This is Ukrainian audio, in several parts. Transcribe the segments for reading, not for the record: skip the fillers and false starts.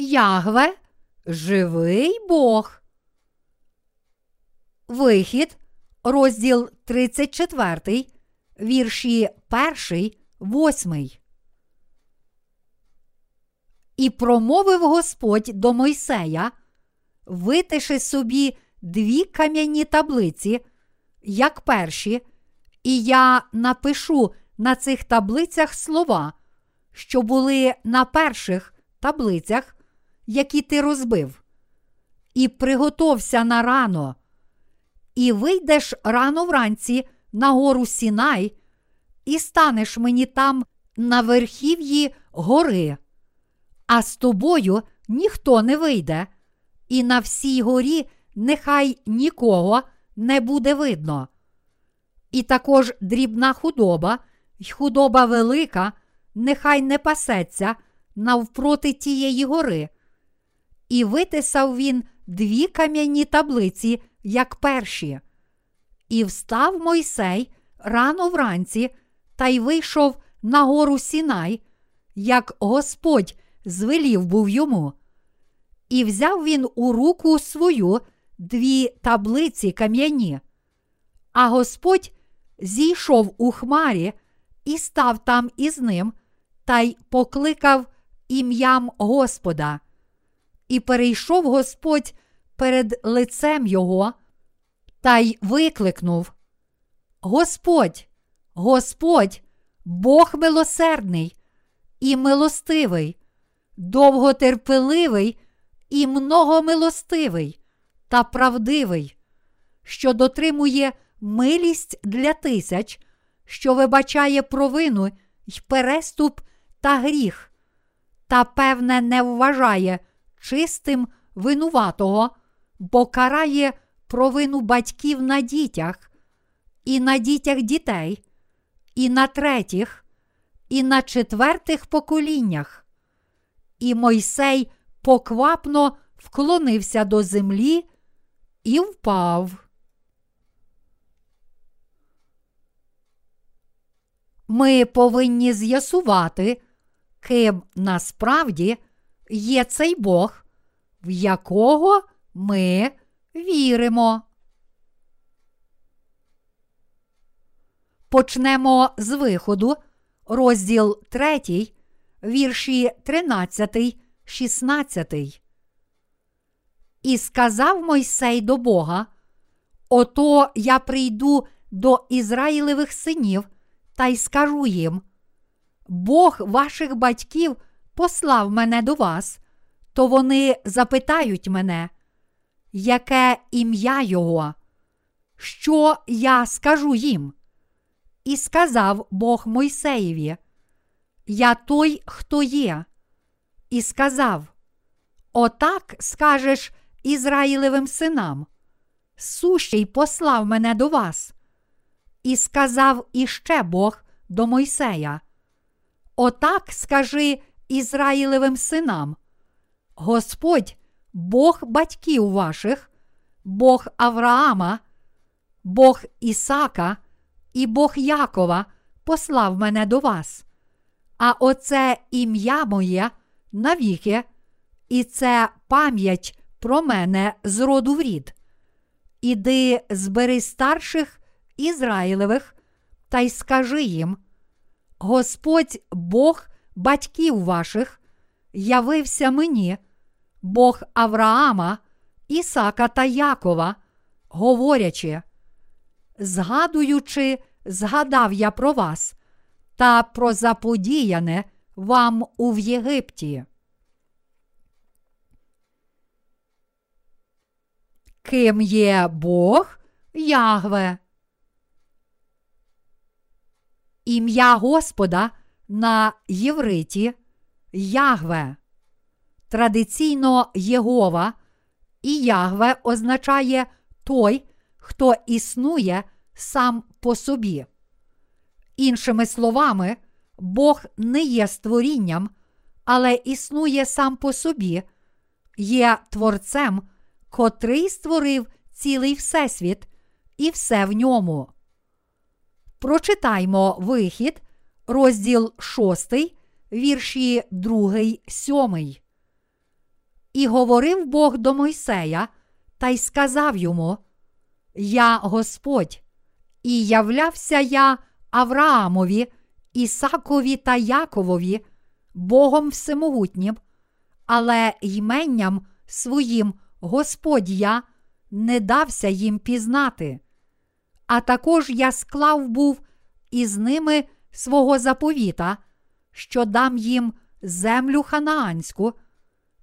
Яхве – живий Бог. Вихід, розділ 34, вірші 1, 8. І промовив Господь до Мойсея: витиши собі 2 кам'яні таблиці, як перші, і я напишу на цих таблицях слова, що були на перших таблицях, які ти розбив. І приготовся на рано, і вийдеш рано вранці на гору Сінай, і станеш мені там на верхів'ї гори. А з тобою ніхто не вийде, і на всій горі нехай нікого не буде видно. І також дрібна худоба й худоба велика нехай не пасеться навпроти тієї гори. І витисав він 2 кам'яні таблиці, як перші. І встав Мойсей рано вранці та й вийшов на гору Сінай, як Господь звелів був йому. І взяв він у руку свою 2 таблиці кам'яні. А Господь зійшов у хмарі і став там із ним, та й покликав ім'ям Господа. І перейшов Господь перед лицем його, та й викликнув: Господь, Господь, Бог милосердний і милостивий, довготерпеливий і многомилостивий та правдивий, що дотримує милість для тисяч, що вибачає провину й переступ та гріх, та певне не вважає чистим винуватого, бо карає провину батьків на дітях, і на дітях дітей, і на третіх, і на четвертих поколіннях. І Мойсей поквапно вклонився до землі і впав. Ми повинні з'ясувати, ким насправді є цей Бог, в якого ми віримо. Почнемо з Виходу, розділ 3, вірші 13-16. І сказав Мойсей до Бога: ото я прийду до Ізраїлевих синів та й скажу їм: Бог ваших батьків послав мене до вас, то вони запитають мене: яке ім'я його? Що я скажу їм? І сказав Бог Мойсеєві: я той, хто є. І сказав: отак скажеш Ізраїлевим синам: сущий послав мене до вас. І сказав іще Бог до Мойсея: отак скажи Ізраїлевим синам: Господь, Бог батьків ваших, Бог Авраама, Бог Ісака і Бог Якова послав мене до вас. А оце ім'я моє навіки, і це пам'ять про мене з роду в рід. Іди, збери старших Ізраїлевих та й скажи їм: Господь, Бог батьків ваших, явився мені, Бог Авраама, Ісака та Якова, говорячи: згадуючи, згадав я про вас та про заподіяне вам у Єгипті. Ким є Бог Яхве? Ім'я Господа на євриті Яхве. Традиційно Єгова, і Яхве означає той, хто існує сам по собі. Іншими словами, Бог не є створінням, але існує сам по собі, є творцем, котрий створив цілий всесвіт і все в ньому. Прочитаймо Вихід, розділ 6, вірші 2-7. І говорив Бог до Мойсея, та й сказав йому: «Я Господь, і являвся я Авраамові, Ісакові та Яковові, Богом всемогутнім, але іменням своїм Господь я не дався їм пізнати. А також я склав був із ними свого заповіта, що дам їм землю ханаанську,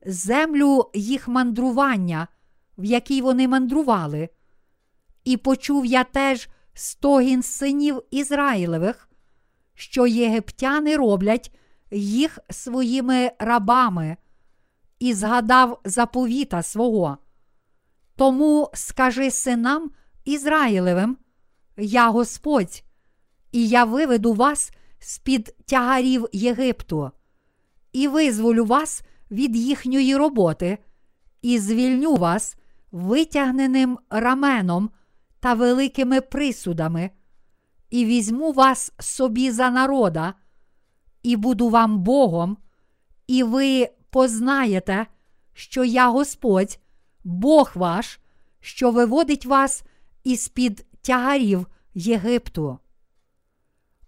землю їх мандрування, в якій вони мандрували. І почув я теж стогін синів Ізраїлевих, що єгиптяни роблять їх своїми рабами, і згадав заповіта свого. Тому скажи синам Ізраїлевим: я Господь, і я виведу вас з-під тягарів Єгипту, і визволю вас від їхньої роботи, і звільню вас витягненим раменом та великими присудами, і візьму вас собі за народа, і буду вам Богом, і ви познаєте, що я Господь, Бог ваш, що виводить вас із-під тягарів Єгипту».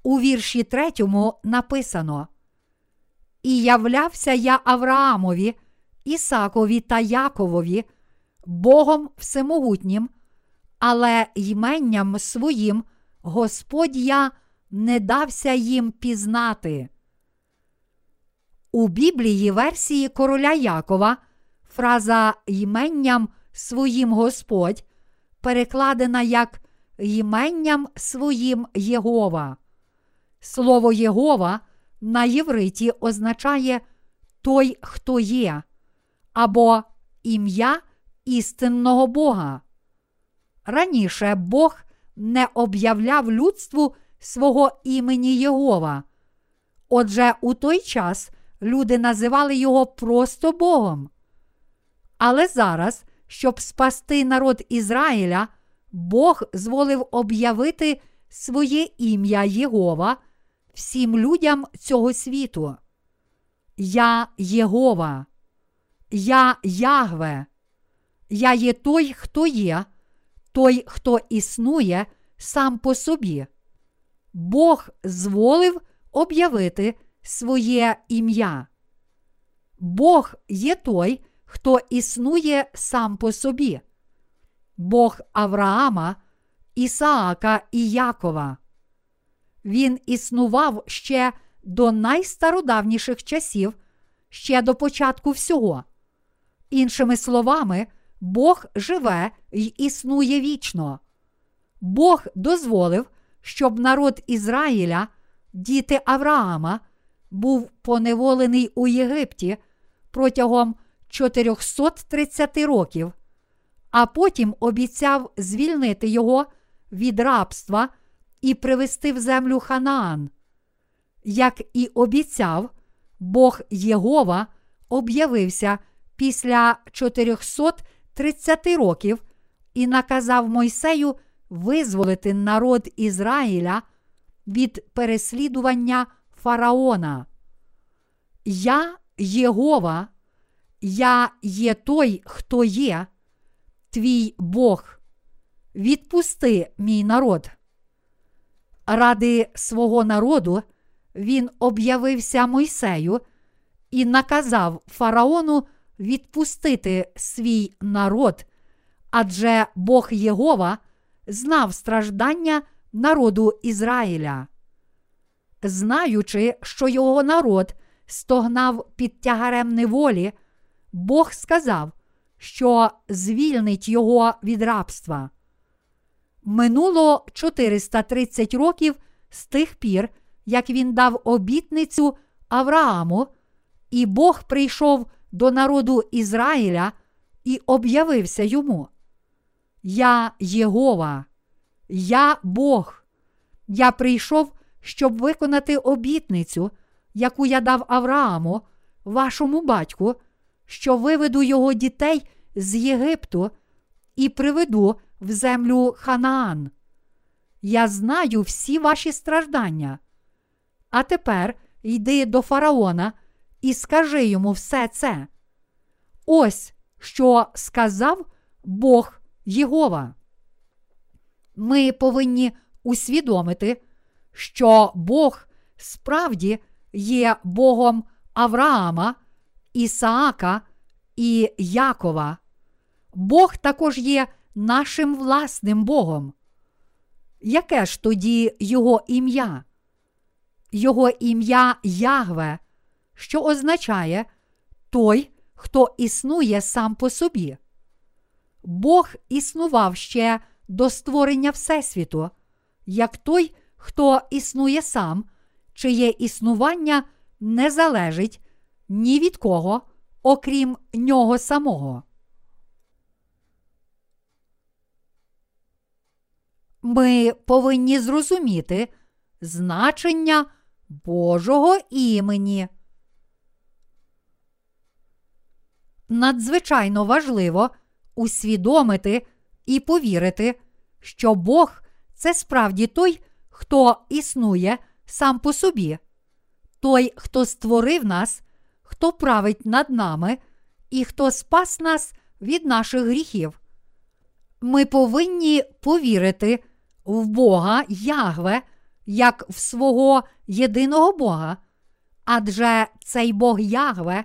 У вірші 3 написано: «І являвся я Авраамові, Ісакові та Яковові, Богом всемогутнім, але іменням своїм Господь я не дався їм пізнати». У Біблії версії короля Якова фраза «іменням своїм Господь» перекладена як «іменням своїм Єгова». Слово «Єгова» на євриті означає «той, хто є» або «ім'я істинного Бога». Раніше Бог не об'являв людству свого імені Єгова. Отже, у той час люди називали його просто Богом. Але зараз, щоб спасти народ Ізраїля, Бог зволив об'явити своє ім'я Єгова всім людям цього світу. «Я Єгова», «Я Яхве», «Я є той, хто є», «той, хто існує сам по собі». Бог зволив об'явити своє ім'я. Бог є той, хто існує сам по собі. Бог Авраама, Ісаака і Якова. Він існував ще до найстародавніших часів, ще до початку всього. Іншими словами, Бог живе й існує вічно. Бог дозволив, щоб народ Ізраїля, діти Авраама, був поневолений у Єгипті протягом 430 років, а потім обіцяв звільнити його від рабства і привести в землю Ханаан. Як і обіцяв, Бог Єгова об'явився після 430 років і наказав Мойсею визволити народ Ізраїля від переслідування фараона. «Я Єгова, я є той, хто є, твій Бог. Відпусти мій народ». Ради свого народу він об'явився Мойсею і наказав фараону відпустити свій народ, адже Бог Єгова знав страждання народу Ізраїля. Знаючи, що його народ стогнав під тягарем неволі, Бог сказав, що звільнить його від рабства. Минуло 430 років з тих пір, як він дав обітницю Аврааму, і Бог прийшов до народу Ізраїля і об'явився йому: «Я Єгова, я Бог, я прийшов, щоб виконати обітницю, яку я дав Аврааму, вашому батьку, що виведу його дітей з Єгипту і приведу в землю Ханаан. Я знаю всі ваші страждання. А тепер йди до фараона і скажи йому все це. Ось, що сказав Бог Єгова. Ми повинні усвідомити, що Бог справді є Богом Авраама, Ісаака і Якова. Бог також є нашим власним Богом. Яке ж тоді його ім'я? Його ім'я Яхве, що означає «той, хто існує сам по собі». Бог існував ще до створення Всесвіту, як той, хто існує сам, чиє існування не залежить ні від кого, окрім нього самого. Ми повинні зрозуміти значення Божого імені. Надзвичайно важливо усвідомити і повірити, що Бог – це справді той, хто існує сам по собі, той, хто створив нас, хто править над нами і хто спас нас від наших гріхів. Ми повинні повірити в Бога Яхве, як в свого єдиного Бога, адже цей Бог Яхве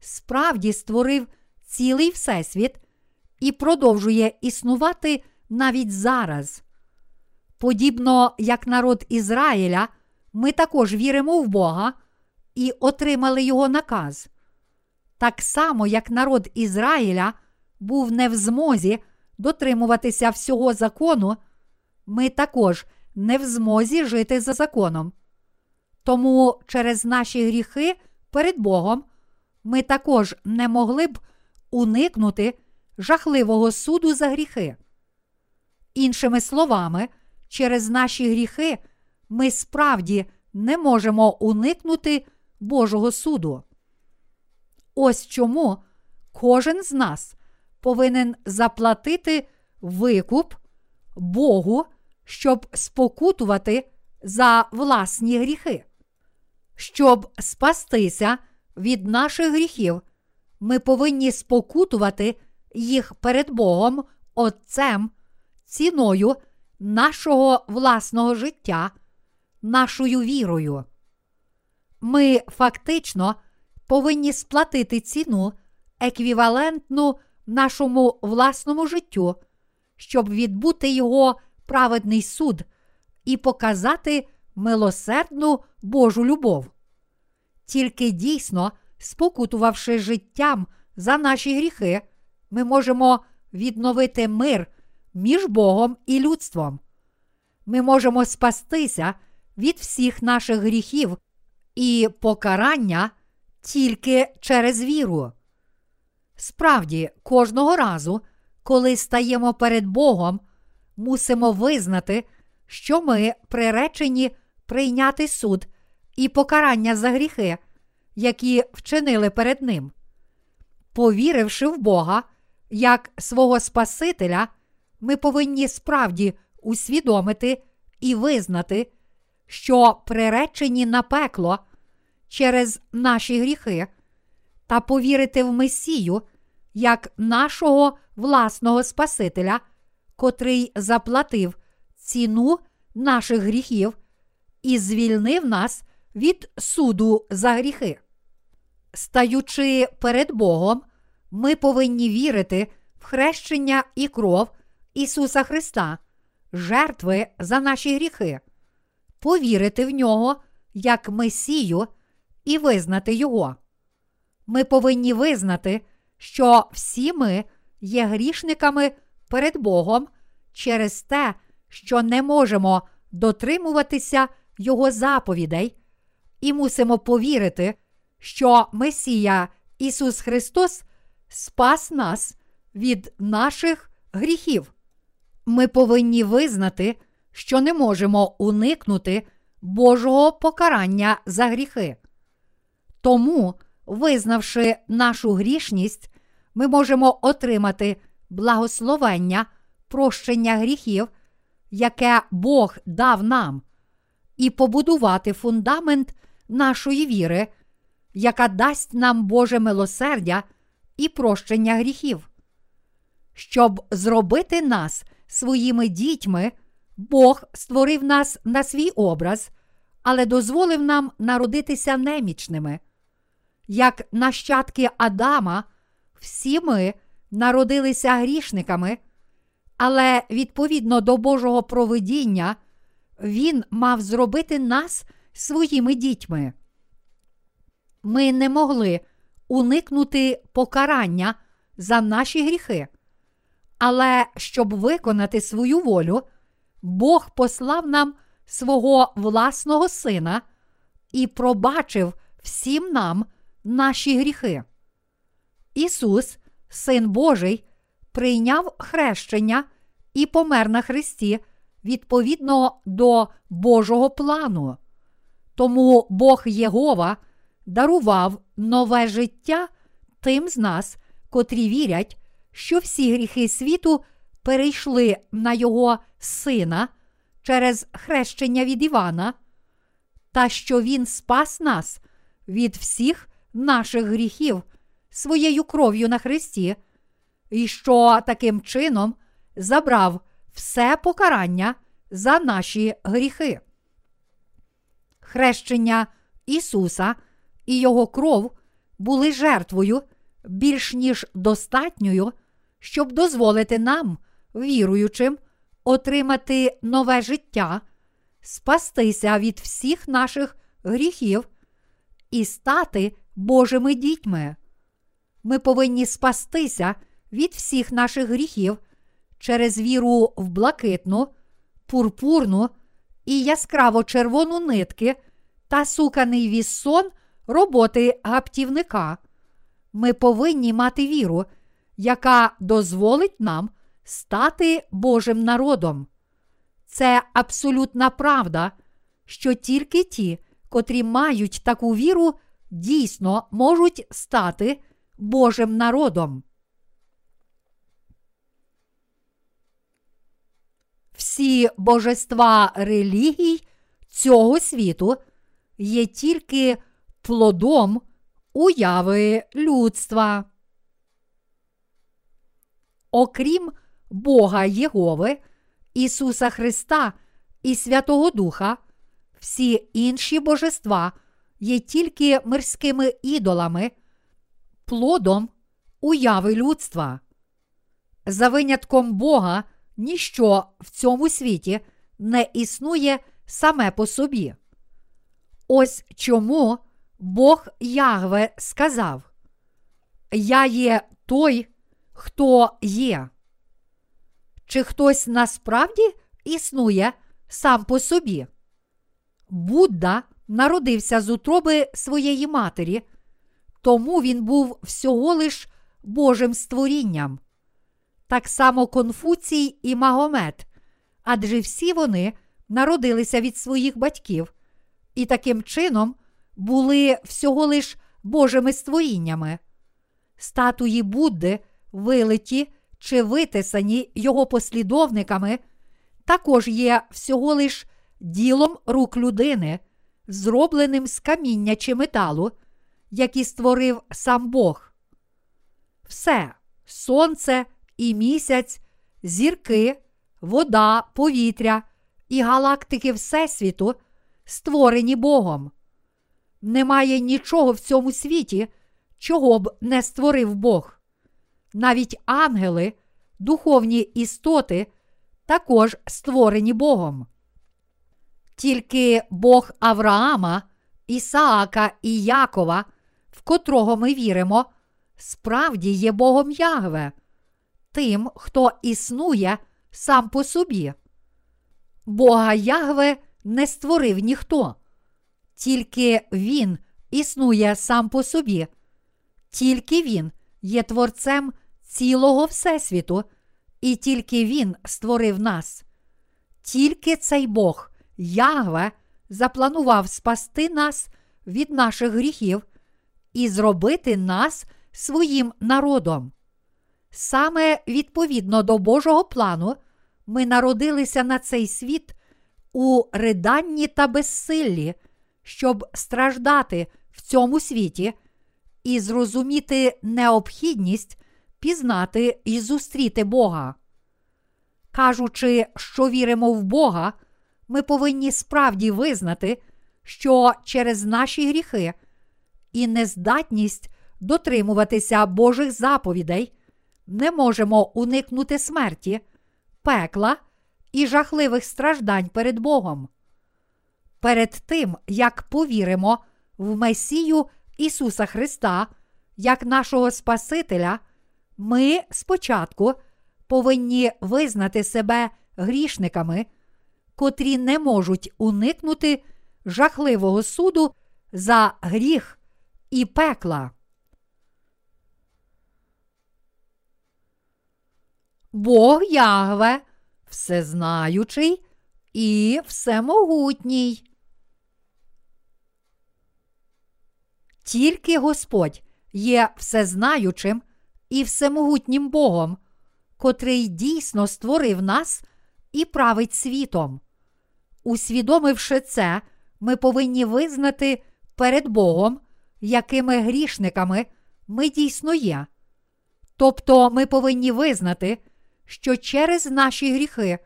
справді створив цілий Всесвіт і продовжує існувати навіть зараз. Подібно як народ Ізраїля, ми також віримо в Бога і отримали його наказ. Так само, як народ Ізраїля був не в змозі дотримуватися всього закону, ми також не в змозі жити за законом. Тому через наші гріхи перед Богом ми також не могли б уникнути жахливого суду за гріхи. Іншими словами, через наші гріхи ми справді не можемо уникнути Божого суду. Ось чому кожен з нас повинен заплатити викуп Богу, щоб спокутувати за власні гріхи. Щоб спастися від наших гріхів, ми повинні спокутувати їх перед Богом Отцем ціною нашого власного життя, нашою вірою. Ми фактично повинні сплатити ціну, еквівалентну нашому власному життю, щоб відбути його праведний суд і показати милосердну Божу любов. Тільки дійсно, спокутувавши життям за наші гріхи, ми можемо відновити мир між Богом і людством. Ми можемо спастися від всіх наших гріхів і покарання тільки через віру. Справді, кожного разу, коли стаємо перед Богом, мусимо визнати, що ми приречені прийняти суд і покарання за гріхи, які вчинили перед Ним. Повіривши в Бога як свого Спасителя, ми повинні справді усвідомити і визнати, що приречені на пекло через наші гріхи, та повірити в Месію як нашого власного Спасителя, котрий заплатив ціну наших гріхів і звільнив нас від суду за гріхи. Стаючи перед Богом, ми повинні вірити в хрещення і кров Ісуса Христа, жертви за наші гріхи, повірити в Нього як Месію і визнати Його. Ми повинні визнати, що всі ми є грішниками перед Богом через те, що не можемо дотримуватися Його заповідей, і мусимо повірити, що Месія Ісус Христос спас нас від наших гріхів. Ми повинні визнати, що не можемо уникнути Божого покарання за гріхи. Тому, визнавши нашу грішність, ми можемо отримати благословення, прощення гріхів, яке Бог дав нам, і побудувати фундамент нашої віри, яка дасть нам Боже милосердя і прощення гріхів. Щоб зробити нас своїми дітьми, Бог створив нас на свій образ, але дозволив нам народитися немічними. Як нащадки Адама, всі ми народилися грішниками, але відповідно до Божого провидіння Він мав зробити нас своїми дітьми. Ми не могли уникнути покарання за наші гріхи. Але, щоб виконати свою волю, Бог послав нам свого власного Сина і пробачив всім нам наші гріхи. Ісус, Син Божий, прийняв хрещення і помер на хресті відповідно до Божого плану. Тому Бог Єгова дарував нове життя тим з нас, котрі вірять, що всі гріхи світу перейшли на його сина через хрещення від Івана, та що він спас нас від всіх наших гріхів своєю кров'ю на хресті, і що таким чином забрав все покарання за наші гріхи. Хрещення Ісуса і його кров були жертвою більш ніж достатньою, щоб дозволити нам, віруючим, отримати нове життя, спастися від всіх наших гріхів і стати Божими дітьми. Ми повинні спастися від всіх наших гріхів через віру в блакитну, пурпурну і яскраво-червону нитки та суканий віссон роботи гаптівника. Ми повинні мати віру, яка дозволить нам стати Божим народом. Це абсолютна правда, що тільки ті, котрі мають таку віру, дійсно можуть стати Божим народом. Всі божества релігій цього світу є тільки плодом уяви людства. Окрім Бога Єгови, Ісуса Христа і Святого Духа, всі інші божества є тільки мирськими ідолами, плодом уяви людства. За винятком Бога ніщо в цьому світі не існує саме по собі. Ось чому Бог Яхве сказав: «Я є той, хто є». Чи хтось насправді існує сам по собі? Будда народився з утроби своєї матері, тому він був всього лиш Божим створінням. Так само Конфуцій і Магомед, адже всі вони народилися від своїх батьків і таким чином були всього лиш Божими створіннями. Статуї Будди, вилиті чи витисані його послідовниками, також є всього лиш ділом рук людини, зробленим з каміння чи металу, які створив сам Бог. Все – сонце і місяць, зірки, вода, повітря і галактики Всесвіту – створені Богом. Немає нічого в цьому світі, чого б не створив Бог. Навіть ангели, духовні істоти, також створені Богом. Тільки Бог Авраама, Ісаака і Якова, в котрого ми віримо, справді є Богом Яхве, тим, хто існує сам по собі. Бога Яхве не створив ніхто. Тільки Він існує сам по собі. Тільки Він є творцем цілого Всесвіту, і тільки Він створив нас. Тільки цей Бог, Яхве, запланував спасти нас від наших гріхів і зробити нас своїм народом. Саме відповідно до Божого плану ми народилися на цей світ у риданні та безсиллі, щоб страждати в цьому світі і зрозуміти необхідність пізнати і зустріти Бога. Кажучи, що віримо в Бога, ми повинні справді визнати, що через наші гріхи і нездатність дотримуватися Божих заповідей не можемо уникнути смерті, пекла і жахливих страждань перед Богом. Перед тим, як повіримо в Месію Ісуса Христа як нашого Спасителя, ми спочатку повинні визнати себе грішниками, котрі не можуть уникнути жахливого суду за гріх і пекла. Бог Яхве – всезнаючий і всемогутній. Тільки Господь є всезнаючим і всемогутнім Богом, котрий дійсно створив нас і править світом. Усвідомивши це, ми повинні визнати перед Богом, якими грішниками ми дійсно є. Тобто ми повинні визнати, що через наші гріхи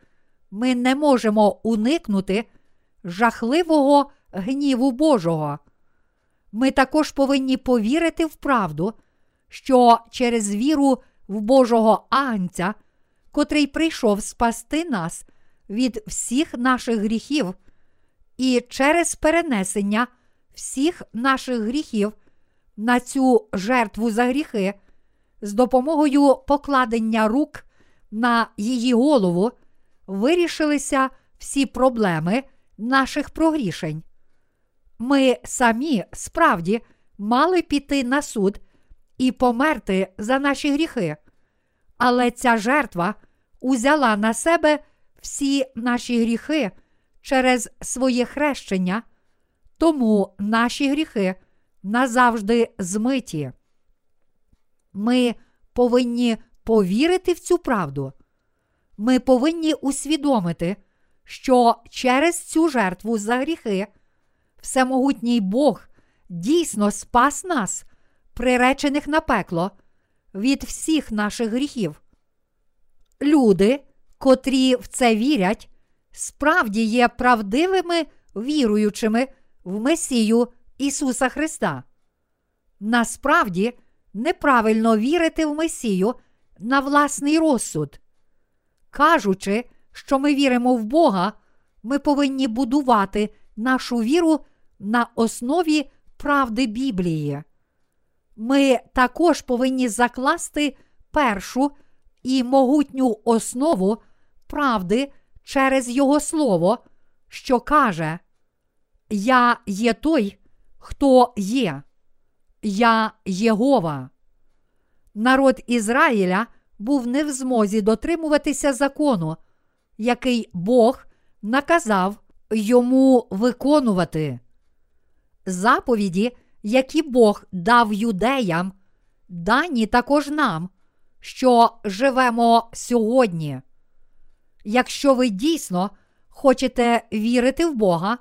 ми не можемо уникнути жахливого гніву Божого. Ми також повинні повірити в правду, що через віру в Божого Агнця, котрий прийшов спасти нас від всіх наших гріхів, і через перенесення всіх наших гріхів на цю жертву за гріхи, з допомогою покладення рук на її голову, вирішилися всі проблеми наших прогрішень. Ми самі справді мали піти на суд і померти за наші гріхи, але ця жертва узяла на себе всі наші гріхи через своє хрещення, тому наші гріхи назавжди змиті. Ми повинні повірити в цю правду. Ми повинні усвідомити, що через цю жертву за гріхи всемогутній Бог дійсно спас нас, приречених на пекло, від всіх наших гріхів. Люди, котрі в це вірять, справді є правдивими віруючими в Месію Ісуса Христа. Насправді, неправильно вірити в Месію на власний розсуд. Кажучи, що ми віримо в Бога, ми повинні будувати нашу віру на основі правди Біблії. Ми також повинні закласти першу і могутню основу правди через Його Слово, що каже: «Я є той, хто є. Я Єгова». Народ Ізраїля був не в змозі дотримуватися закону, який Бог наказав йому виконувати. Заповіді, які Бог дав юдеям, дані також нам, що живемо сьогодні. Якщо ви дійсно хочете вірити в Бога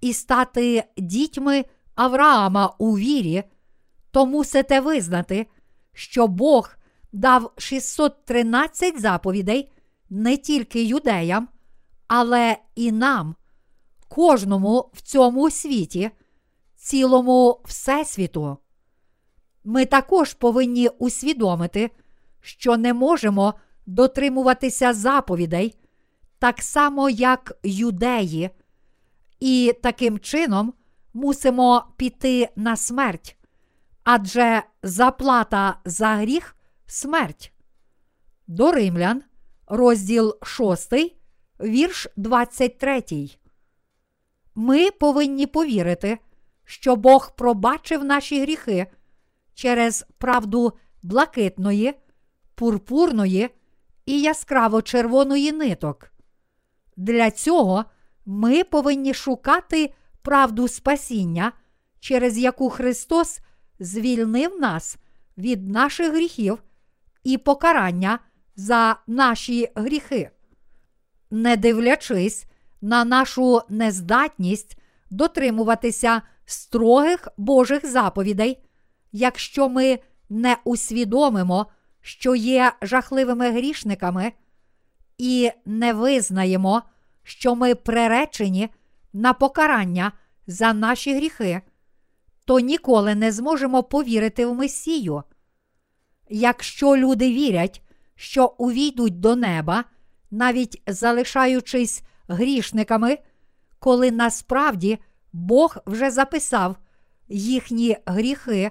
і стати дітьми Авраама у вірі, то мусите визнати, що Бог дав 613 заповідей не тільки юдеям, але і нам, кожному в цьому світі, цілому всесвіту. Ми також повинні усвідомити, що не можемо дотримуватися заповідей, так само як юдеї, і таким чином мусимо піти на смерть. Адже заплата за гріх – смерть. До Римлян, розділ 6, вірш 23. Ми повинні повірити, що Бог пробачив наші гріхи через правду блакитної, пурпурної і яскраво-червоної ниток. Для цього ми повинні шукати правду спасіння, через яку Христос звільнив нас від наших гріхів і покарання за наші гріхи. Не дивлячись на нашу нездатність дотримуватися строгих Божих заповідей, якщо ми не усвідомимо, що є жахливими грішниками, і не визнаємо, що ми приречені на покарання за наші гріхи, то ніколи не зможемо повірити в Месію. Якщо люди вірять, що увійдуть до неба, навіть залишаючись грішниками, коли насправді Бог вже записав їхні гріхи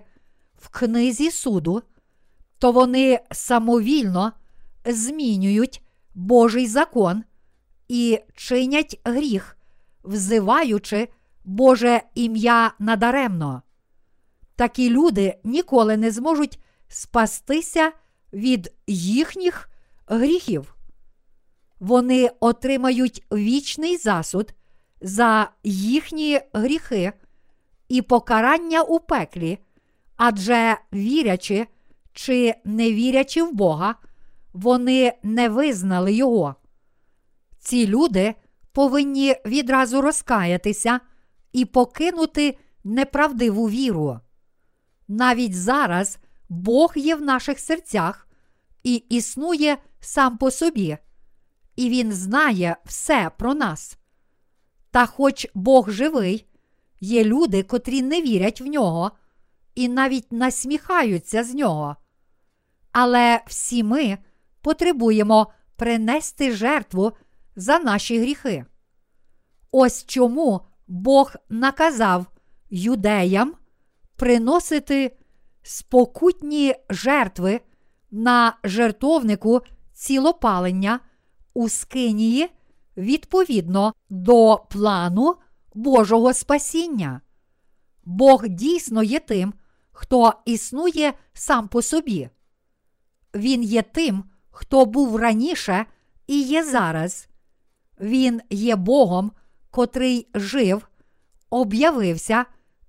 в книзі суду, то вони самовільно змінюють Божий закон і чинять гріх, взиваючи Боже ім'я надаремно. Такі люди ніколи не зможуть спастися від їхніх гріхів. Вони отримають вічний засуд за їхні гріхи і покарання у пеклі, адже вірячи чи не вірячи в Бога, вони не визнали Його. Ці люди повинні відразу розкаятися і покинути неправдиву віру. Навіть зараз Бог є в наших серцях і існує сам по собі, і Він знає все про нас. Та хоч Бог живий, є люди, котрі не вірять в Нього і навіть насміхаються з Нього. Але всі ми потребуємо принести жертву за наші гріхи. Ось чому Бог наказав юдеям приносити спокутні жертви на жертовнику цілопалення у Скинії відповідно до плану Божого спасіння. Бог дійсно є тим, хто існує сам по собі. Він є тим, хто був раніше і є зараз. Він є Богом, котрий жив, об'явився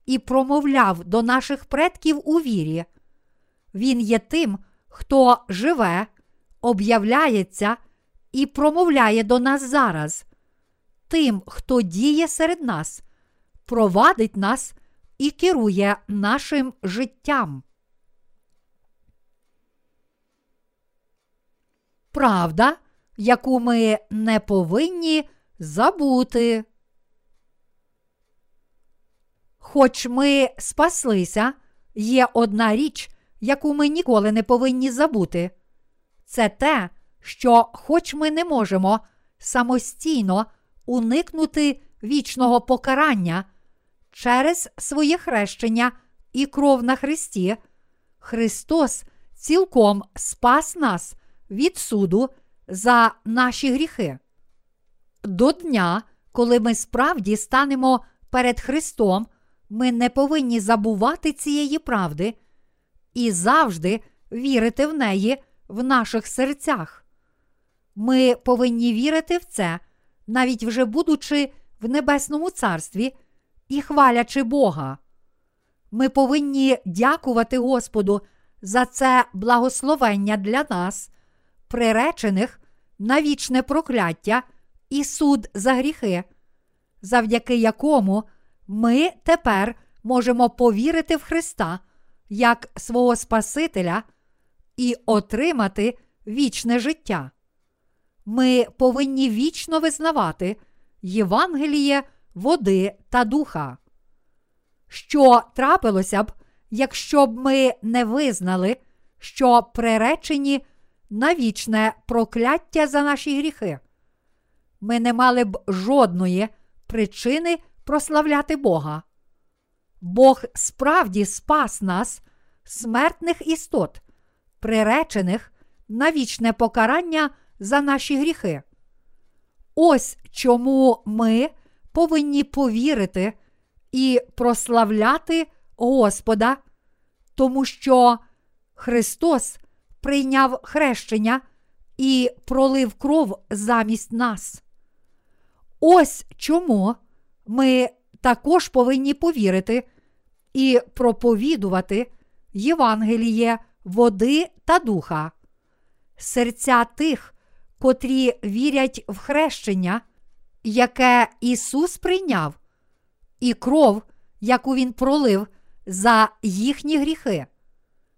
і промовляв до наших предків у вірі. Він є тим, хто живе, об'являється і промовляє до нас зараз. Тим, хто діє серед нас, провадить нас і керує нашим життям. Правда, яку ми не повинні забути. Хоч ми спаслися, є одна річ, яку ми ніколи не повинні забути. Це те, що хоч ми не можемо самостійно уникнути вічного покарання через своє хрещення і кров на хресті, Христос цілком спас нас від суду за наші гріхи. До дня, коли ми справді станемо перед Христом, ми не повинні забувати цієї правди і завжди вірити в неї в наших серцях. Ми повинні вірити в це, навіть вже будучи в Небесному Царстві і хвалячи Бога. Ми повинні дякувати Господу за це благословення для нас, приречених на вічне прокляття і суд за гріхи, завдяки якому ми тепер можемо повірити в Христа як свого Спасителя і отримати вічне життя. Ми повинні вічно визнавати Євангеліє води та духа. Що трапилося б, якщо б ми не визнали, що приречені на вічне прокляття за наші гріхи? Ми не мали б жодної причини прославляти Бога. Бог справді спас нас, смертних істот, приречених на вічне покарання за наші гріхи. Ось чому ми повинні повірити і прославляти Господа, тому що Христос прийняв хрещення і пролив кров замість нас. Ось чому ми також повинні повірити і проповідувати Євангеліє води та духа. Серця тих, котрі вірять в хрещення, яке Ісус прийняв, і кров, яку Він пролив за їхні гріхи,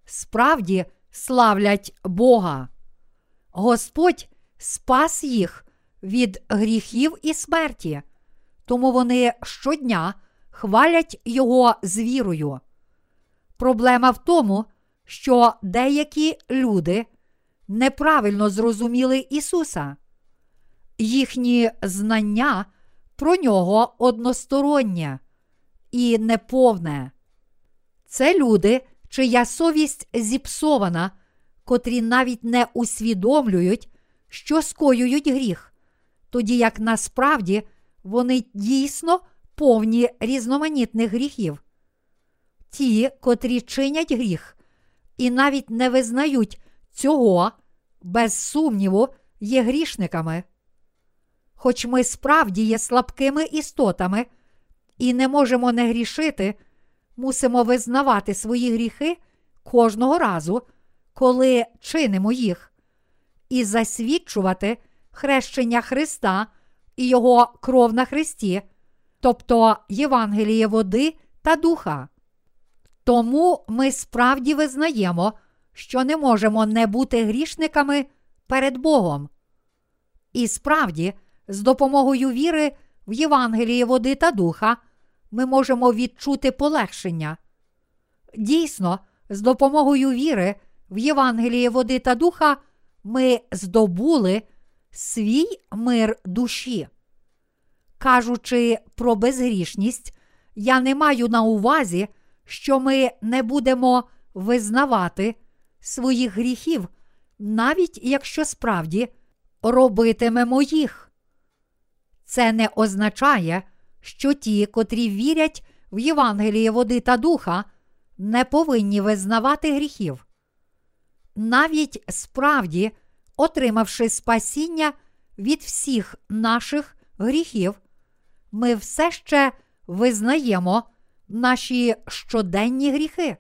справді славлять Бога. Господь спас їх від гріхів і смерті, тому вони щодня хвалять Його з вірою. Проблема в тому, що деякі люди неправильно зрозуміли Ісуса. Їхні знання про Нього одностороннє і неповне. Це люди, чия совість зіпсована, котрі навіть не усвідомлюють, що скоюють гріх, тоді як насправді вони дійсно повні різноманітних гріхів. Ті, котрі чинять гріх і навіть не визнають цього, без сумніву, є грішниками. Хоч ми справді є слабкими істотами і не можемо не грішити, мусимо визнавати свої гріхи кожного разу, коли чинимо їх, і засвідчувати хрещення Христа і Його кров на хресті, тобто Євангеліє води та духа. Тому ми справді визнаємо, що не можемо не бути грішниками перед Богом. І справді, з допомогою віри в Євангеліє води та духа ми можемо відчути полегшення. Дійсно, з допомогою віри в Євангеліє води та духа ми здобули свій мир душі. Кажучи про безгрішність, я не маю на увазі, що ми не будемо визнавати своїх гріхів, навіть якщо справді робитимемо їх. Це не означає, що ті, котрі вірять в Євангеліє води та духа, не повинні визнавати гріхів. Навіть справді, отримавши спасіння від всіх наших гріхів, ми все ще визнаємо наші щоденні гріхи.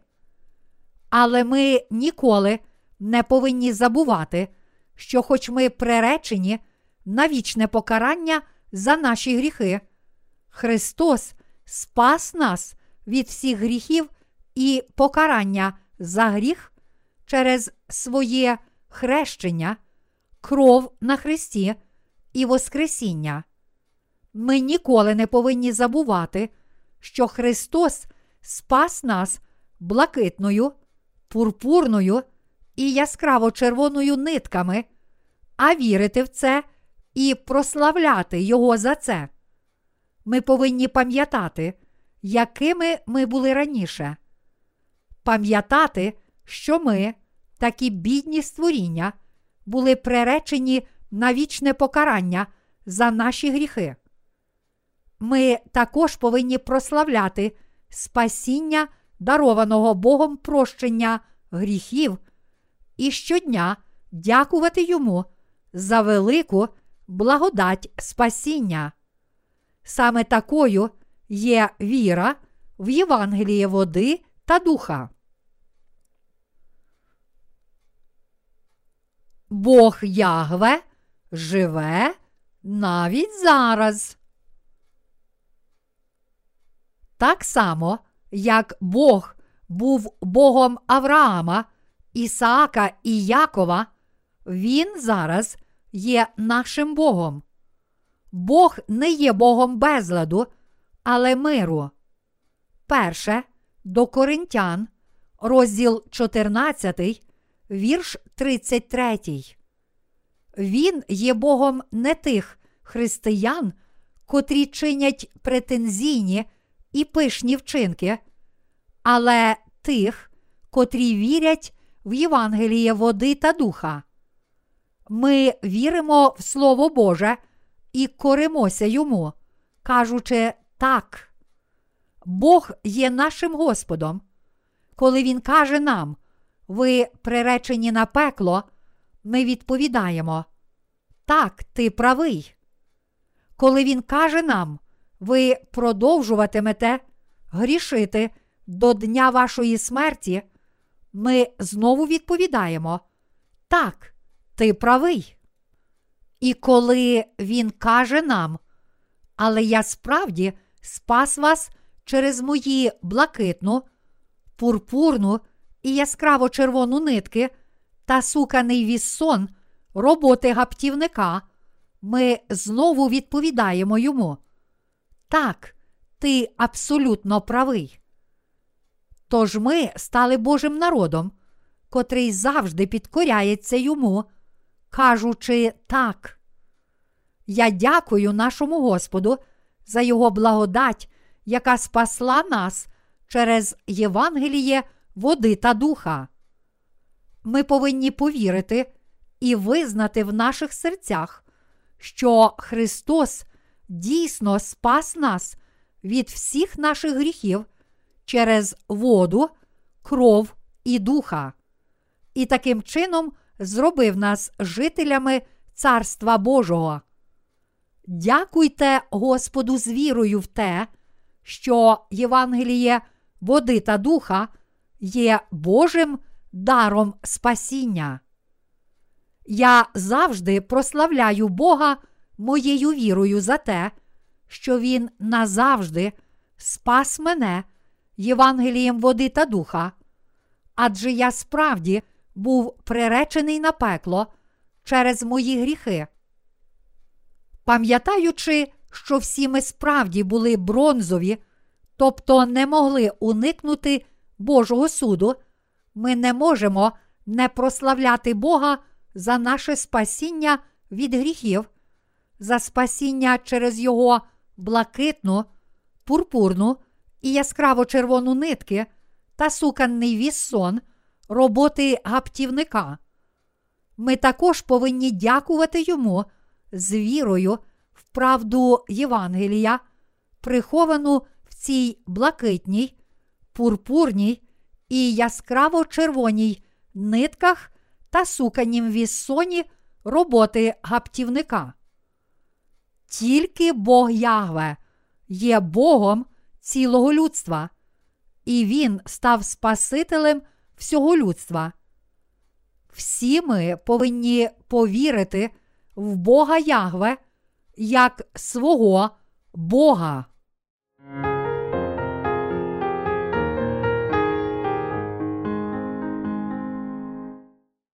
Але ми ніколи не повинні забувати, що хоч ми приречені на вічне покарання за наші гріхи, Христос спас нас від всіх гріхів і покарання за гріх через своє хрещення, кров на хресті і воскресіння. Ми ніколи не повинні забувати, що Христос спас нас блакитною, пурпурною і яскраво-червоною нитками, а вірити в це і прославляти Його за це. Ми повинні пам'ятати, якими ми були раніше. Пам'ятати, що ми, такі бідні створіння, були приречені на вічне покарання за наші гріхи. Ми також повинні прославляти спасіння дарованого Богом прощення гріхів і щодня дякувати Йому за велику благодать спасіння. Саме такою є віра в Євангеліє води та духа. Бог Яхве живе навіть зараз. Так само, як Бог був Богом Авраама, Ісаака і Якова, Він зараз є нашим Богом. Бог не є Богом безладу, але миру. 1 до Коринтян, розділ 14, вірш 33. Він є Богом не тих християн, котрі чинять претензійні і пишні вчинки, але тих, котрі вірять в Євангеліє води та духа. Ми віримо в Слово Боже і коримося Йому, кажучи «так». Бог є нашим Господом. Коли Він каже нам «ви приречені на пекло», ми відповідаємо «так, ти правий». Коли Він каже нам «ви продовжуватимете грішити до дня вашої смерті», ми знову відповідаємо «так, ти правий». І коли Він каже нам «але я справді спас вас через мою блакитну, пурпурну і яскраво-червону нитки та суканий віссон роботи гаптівника, ми знову відповідаємо йому: «Так, ти абсолютно правий». Тож ми стали Божим народом, котрий завжди підкоряється йому, кажучи «так». Я дякую нашому Господу за його благодать, яка спасла нас через Євангеліє води та духа. Ми повинні повірити і визнати в наших серцях, що Христос дійсно спас нас від всіх наших гріхів через воду, кров і духа, і таким чином зробив нас жителями Царства Божого. Дякуйте Господу з вірою в те, що Євангеліє води та духа є Божим даром спасіння. Я завжди прославляю Бога моєю вірою за те, що Він назавжди спас мене Євангелієм води та духа, адже я справді був приречений на пекло через мої гріхи. Пам'ятаючи, що всі ми справді були бронзові, тобто не могли уникнути Божого суду, ми не можемо не прославляти Бога за наше спасіння від гріхів, за спасіння через Його блакитну, пурпурну і яскраво-червону нитки та суканний віссон роботи гаптівника. Ми також повинні дякувати Йому з вірою в правду Євангелія, приховану в цій блакитній, пурпурній і яскраво-червоній нитках та суканім віссоні роботи гаптівника. Тільки Бог Яхве є Богом цілого людства, і Він став Спасителем всього людства. Всі ми повинні повірити в Бога Яхве як свого Бога.